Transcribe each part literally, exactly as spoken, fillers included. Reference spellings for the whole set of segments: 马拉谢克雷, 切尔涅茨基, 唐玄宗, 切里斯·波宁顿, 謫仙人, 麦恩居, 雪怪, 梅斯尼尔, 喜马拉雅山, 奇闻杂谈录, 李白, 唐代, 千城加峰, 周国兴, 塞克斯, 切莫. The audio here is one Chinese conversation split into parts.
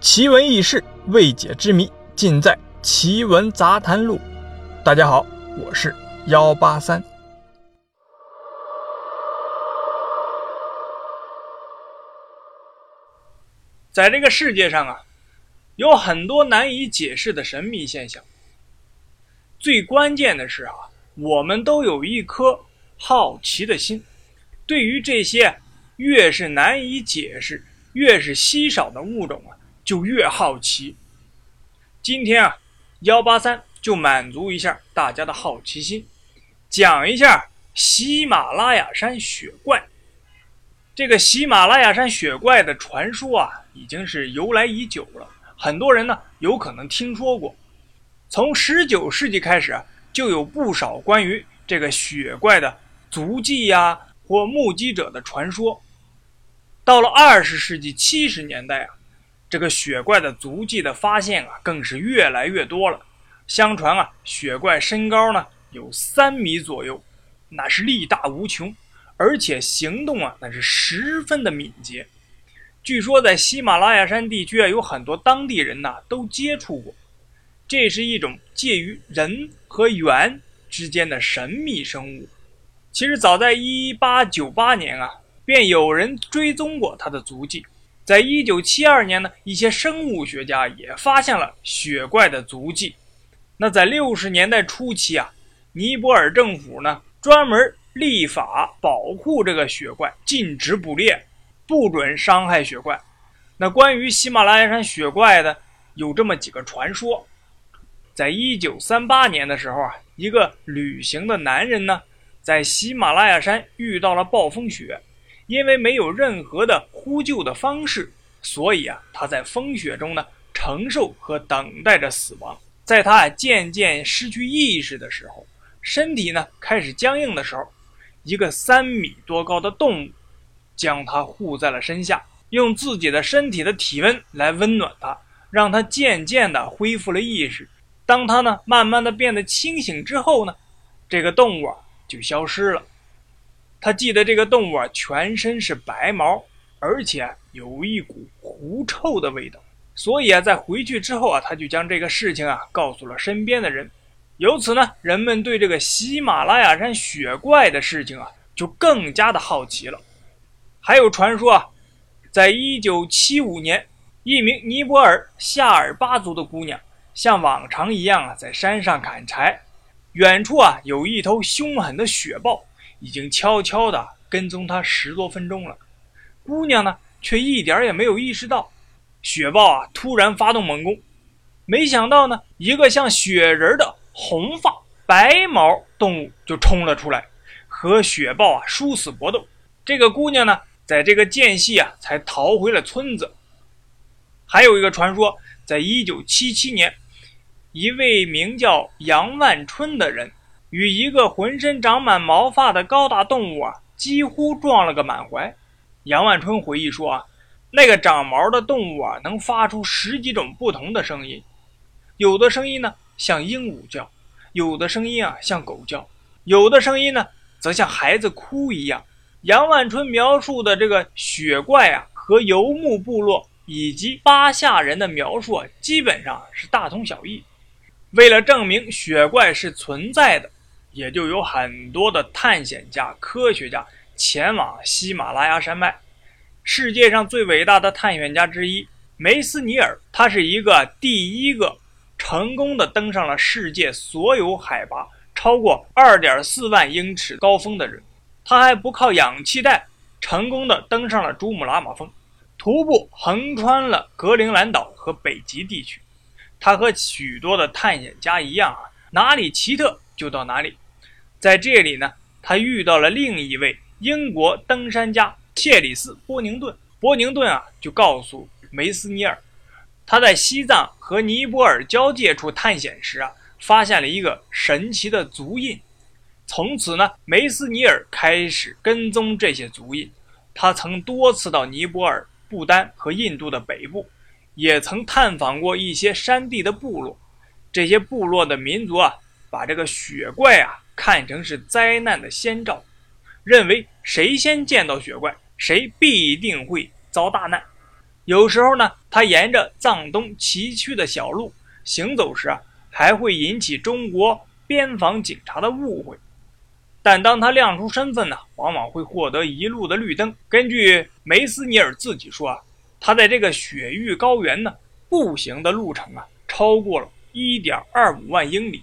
奇闻异事，未解之谜，尽在奇闻杂谈录。大家好，我是一八三。在这个世界上啊，有很多难以解释的神秘现象。最关键的是啊，我们都有一颗好奇的心，对于这些越是难以解释、越是稀少的物种啊，就越好奇。今天啊，一八三就满足一下大家的好奇心，讲一下喜马拉雅山雪怪。这个喜马拉雅山雪怪的传说啊，已经是由来已久了，很多人呢有可能听说过。从十九世纪开始啊，就有不少关于这个雪怪的足迹呀、啊、或目击者的传说。到了二十世纪七十年代啊，这个雪怪的足迹的发现啊，更是越来越多了。相传啊，雪怪身高呢有三米左右，那是力大无穷。而且行动啊，那是十分的敏捷。据说在喜马拉雅山地区啊，有很多当地人呐、啊、都接触过。这是一种介于人和猿之间的神秘生物。其实早在一八九八年啊，便有人追踪过它的足迹。在一九七二年呢，一些生物学家也发现了雪怪的足迹。那在六十年代初期啊，尼泊尔政府呢专门立法保护这个雪怪，禁止捕猎，不准伤害雪怪。那关于喜马拉雅山雪怪的有这么几个传说。在一九三八年的时候啊，一个旅行的男人呢在喜马拉雅山遇到了暴风雪，因为没有任何的呼救的方式，所以啊他在风雪中呢承受和等待着死亡。在他渐渐失去意识的时候，身体呢开始僵硬的时候，一个三米多高的动物将它护在了身下，用自己的身体的体温来温暖它，让它渐渐的恢复了意识。当它呢慢慢的变得清醒之后呢，这个动物啊就消失了。他记得这个动物啊全身是白毛，而且、啊、有一股狐臭的味道，所以啊在回去之后啊，他就将这个事情啊告诉了身边的人。由此呢，人们对这个喜马拉雅山雪怪的事情啊，就更加的好奇了。还有传说啊，在一九七五年，一名尼泊尔夏尔巴族的姑娘，像往常一样啊，在山上砍柴。远处啊，有一头凶狠的雪豹，已经悄悄地跟踪她十多分钟了。姑娘呢，却一点也没有意识到。雪豹啊，突然发动猛攻，没想到呢，一个像雪人的红发白毛动物就冲了出来，和雪豹啊殊死搏斗。这个姑娘呢在这个间隙啊才逃回了村子。还有一个传说，在一九七七年，一位名叫杨万春的人与一个浑身长满毛发的高大动物啊几乎撞了个满怀。杨万春回忆说啊，那个长毛的动物啊能发出十几种不同的声音，有的声音呢像鹦鹉叫，有的声音啊像狗叫，有的声音呢则像孩子哭一样。杨万春描述的这个雪怪啊和游牧部落以及巴夏人的描述啊基本上是大同小异。为了证明雪怪是存在的，也就有很多的探险家、科学家前往喜马拉雅山脉。世界上最伟大的探险家之一梅斯尼尔，他是一个第一个成功的登上了世界所有海拔超过 二点四 万英尺高峰的人。他还不靠氧气带成功的登上了珠穆朗玛峰，徒步横穿了格陵兰岛和北极地区。他和许多的探险家一样啊，哪里奇特就到哪里。在这里呢，他遇到了另一位英国登山家切里斯·波宁顿。波宁顿啊就告诉梅斯尼尔，他在西藏和尼泊尔交界处探险时啊，发现了一个神奇的足印。从此呢，梅斯尼尔开始跟踪这些足印。他曾多次到尼泊尔、不丹和印度的北部，也曾探访过一些山地的部落。这些部落的民族啊，把这个雪怪啊看成是灾难的先兆，认为谁先见到雪怪，谁必定会遭大难。有时候呢，他沿着藏东崎岖的小路行走时啊，还会引起中国边防警察的误会。但当他亮出身份呢、啊，往往会获得一路的绿灯。根据梅斯尼尔自己说啊，他在这个雪域高原呢，步行的路程啊，超过了 一点二五万英里。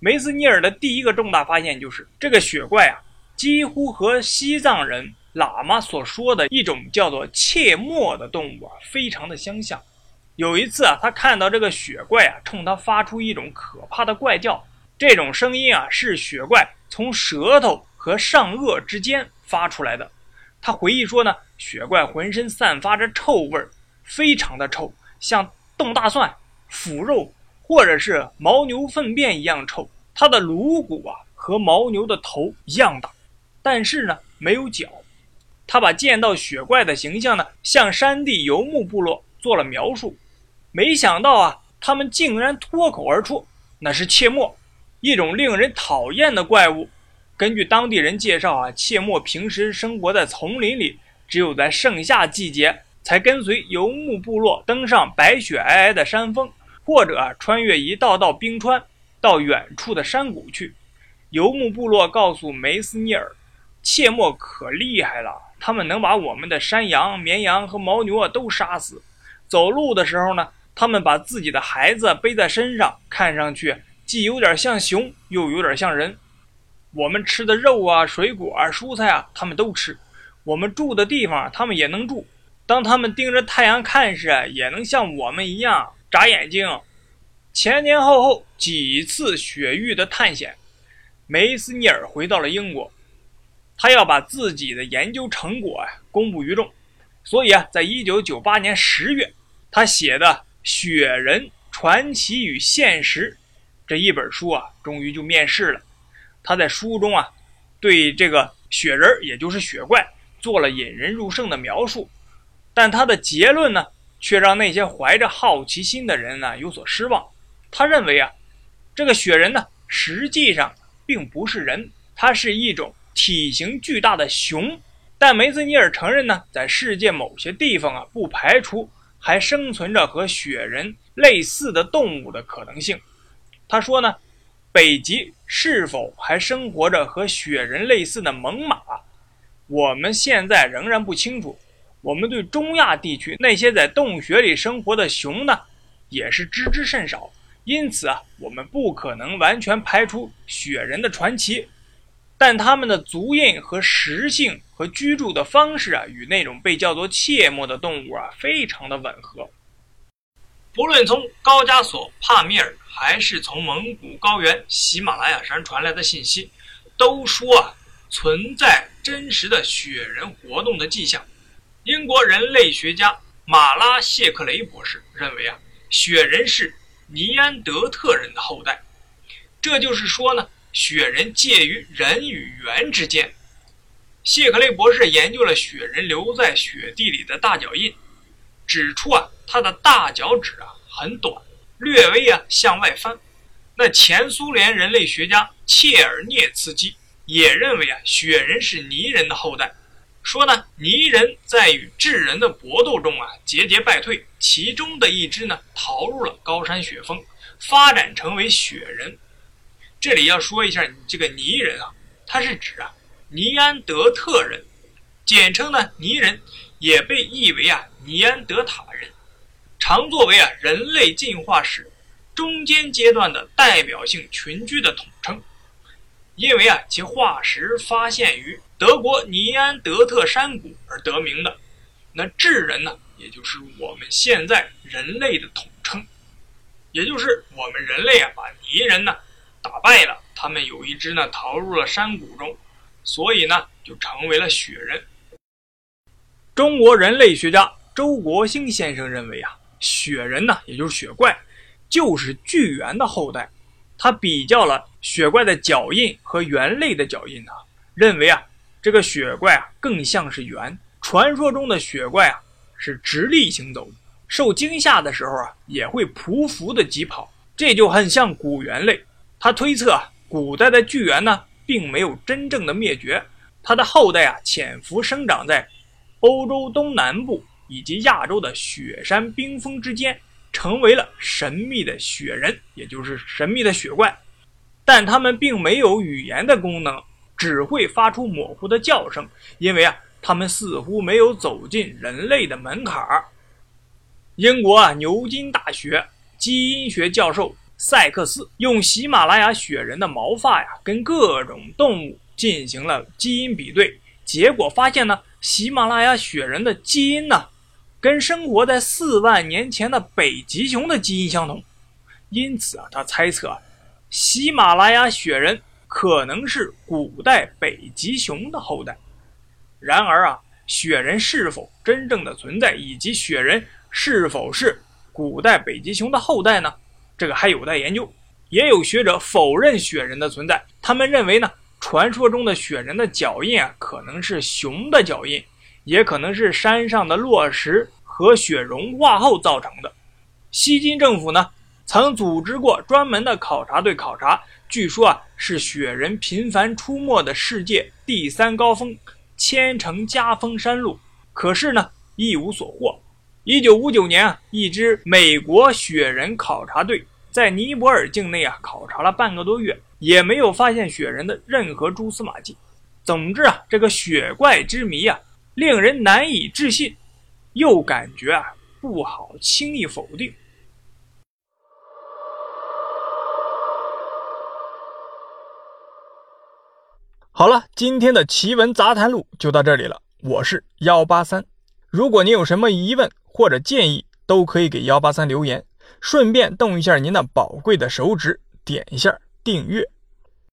梅斯尼尔的第一个重大发现就是，这个雪怪啊，几乎和西藏人喇嘛所说的一种叫做切莫的动物啊，非常的相像。有一次啊，他看到这个雪怪啊，冲他发出一种可怕的怪叫，这种声音啊，是雪怪从舌头和上颚之间发出来的。他回忆说呢，雪怪浑身散发着臭味，非常的臭，像冻大蒜、腐肉或者是牦牛粪便一样臭。它的颅骨啊和牦牛的头一样大，但是呢没有脚。他把见到雪怪的形象呢向山地游牧部落做了描述，没想到啊他们竟然脱口而出，那是切莫，一种令人讨厌的怪物。根据当地人介绍啊，切莫平时生活在丛林里，只有在盛夏季节才跟随游牧部落登上白雪皑皑的山峰，或者、啊、穿越一道道冰川到远处的山谷去。游牧部落告诉梅斯尼尔，切莫可厉害了，他们能把我们的山羊、绵羊和牦牛啊都杀死。走路的时候呢，他们把自己的孩子背在身上，看上去既有点像熊又有点像人。我们吃的肉啊、水果啊、蔬菜啊他们都吃，我们住的地方他们也能住。当他们盯着太阳看时啊，也能像我们一样眨眼睛。前前后后几次雪域的探险，梅斯尼尔回到了英国，他要把自己的研究成果啊公布于众。所以啊，在一九九八年十月，他写的《雪人传奇与现实》这一本书啊，终于就面世了。他在书中啊，对这个雪人，也就是雪怪，做了引人入胜的描述，但他的结论呢，却让那些怀着好奇心的人呢有所失望。他认为啊，这个雪人呢，实际上并不是人，它是一种体型巨大的熊。但梅斯尼尔承认呢，在世界某些地方啊，不排除还生存着和雪人类似的动物的可能性。他说呢，北极是否还生活着和雪人类似的猛犸，我们现在仍然不清楚。我们对中亚地区那些在洞穴里生活的熊呢，也是知之甚少。因此啊，我们不可能完全排除雪人的传奇，但他们的足印和食性和居住的方式啊，与那种被叫做切莫的动物啊，非常的吻合。不论从高加索、帕米尔还是从蒙古高原、喜马拉雅山传来的信息，都说啊存在真实的雪人活动的迹象。英国人类学家马拉谢克雷博士认为啊，雪人是尼安德特人的后代，这就是说呢，雪人介于人与猿之间。谢克雷博士研究了雪人留在雪地里的大脚印，指出啊，它的大脚趾啊很短，略微啊向外翻。那前苏联人类学家切尔涅茨基也认为啊，雪人是泥人的后代，说呢，泥人在与智人的搏斗中啊节节败退，其中的一只呢逃入了高山雪峰，发展成为雪人。这里要说一下，这个泥人啊，它是指啊尼安德特人，简称呢泥人，也被译为啊尼安德塔人，常作为啊人类进化史中间阶段的代表性群居的统称，因为啊其化石发现于德国尼安德特山谷而得名的。那智人呢，也就是我们现在人类的统称，也就是我们人类啊把泥人呢打败了，他们有一只呢逃入了山谷中，所以呢就成为了雪人。中国人类学家周国兴先生认为啊，雪人呢，也就是雪怪，就是巨猿的后代。他比较了雪怪的脚印和猿类的脚印啊，认为啊，这个雪怪啊更像是猿。传说中的雪怪啊是直立行走，受惊吓的时候啊也会匍匐的疾跑，这就很像古猿类。他推测啊，古代的巨猿呢，并没有真正的灭绝，它的后代啊潜伏生长在欧洲东南部以及亚洲的雪山冰封之间，成为了神秘的雪人，也就是神秘的雪怪。但他们并没有语言的功能，只会发出模糊的叫声，因为啊，他们似乎没有走进人类的门槛。英国啊牛津大学基因学教授塞克斯用喜马拉雅雪人的毛发呀跟各种动物进行了基因比对，结果发现呢，喜马拉雅雪人的基因呢跟生活在四万年前的北极熊的基因相同。因此啊，他猜测喜马拉雅雪人可能是古代北极熊的后代。然而啊，雪人是否真正的存在，以及雪人是否是古代北极熊的后代呢？这个还有待研究。也有学者否认雪人的存在，他们认为呢，传说中的雪人的脚印啊，可能是熊的脚印，也可能是山上的落石和雪融化后造成的。西金政府呢曾组织过专门的考察队考察，据说啊是雪人频繁出没的世界第三高峰千城加峰山路，可是呢一无所获。一九五九年啊，一支美国雪人考察队在尼泊尔境内啊考察了半个多月，也没有发现雪人的任何蛛丝马迹。总之啊，这个雪怪之谜啊令人难以置信，又感觉啊不好轻易否定。好了，今天的奇闻杂谈录就到这里了，我是一八三。如果您有什么疑问或者建议，都可以给一八三留言，顺便动一下您那宝贵的手指，点一下订阅。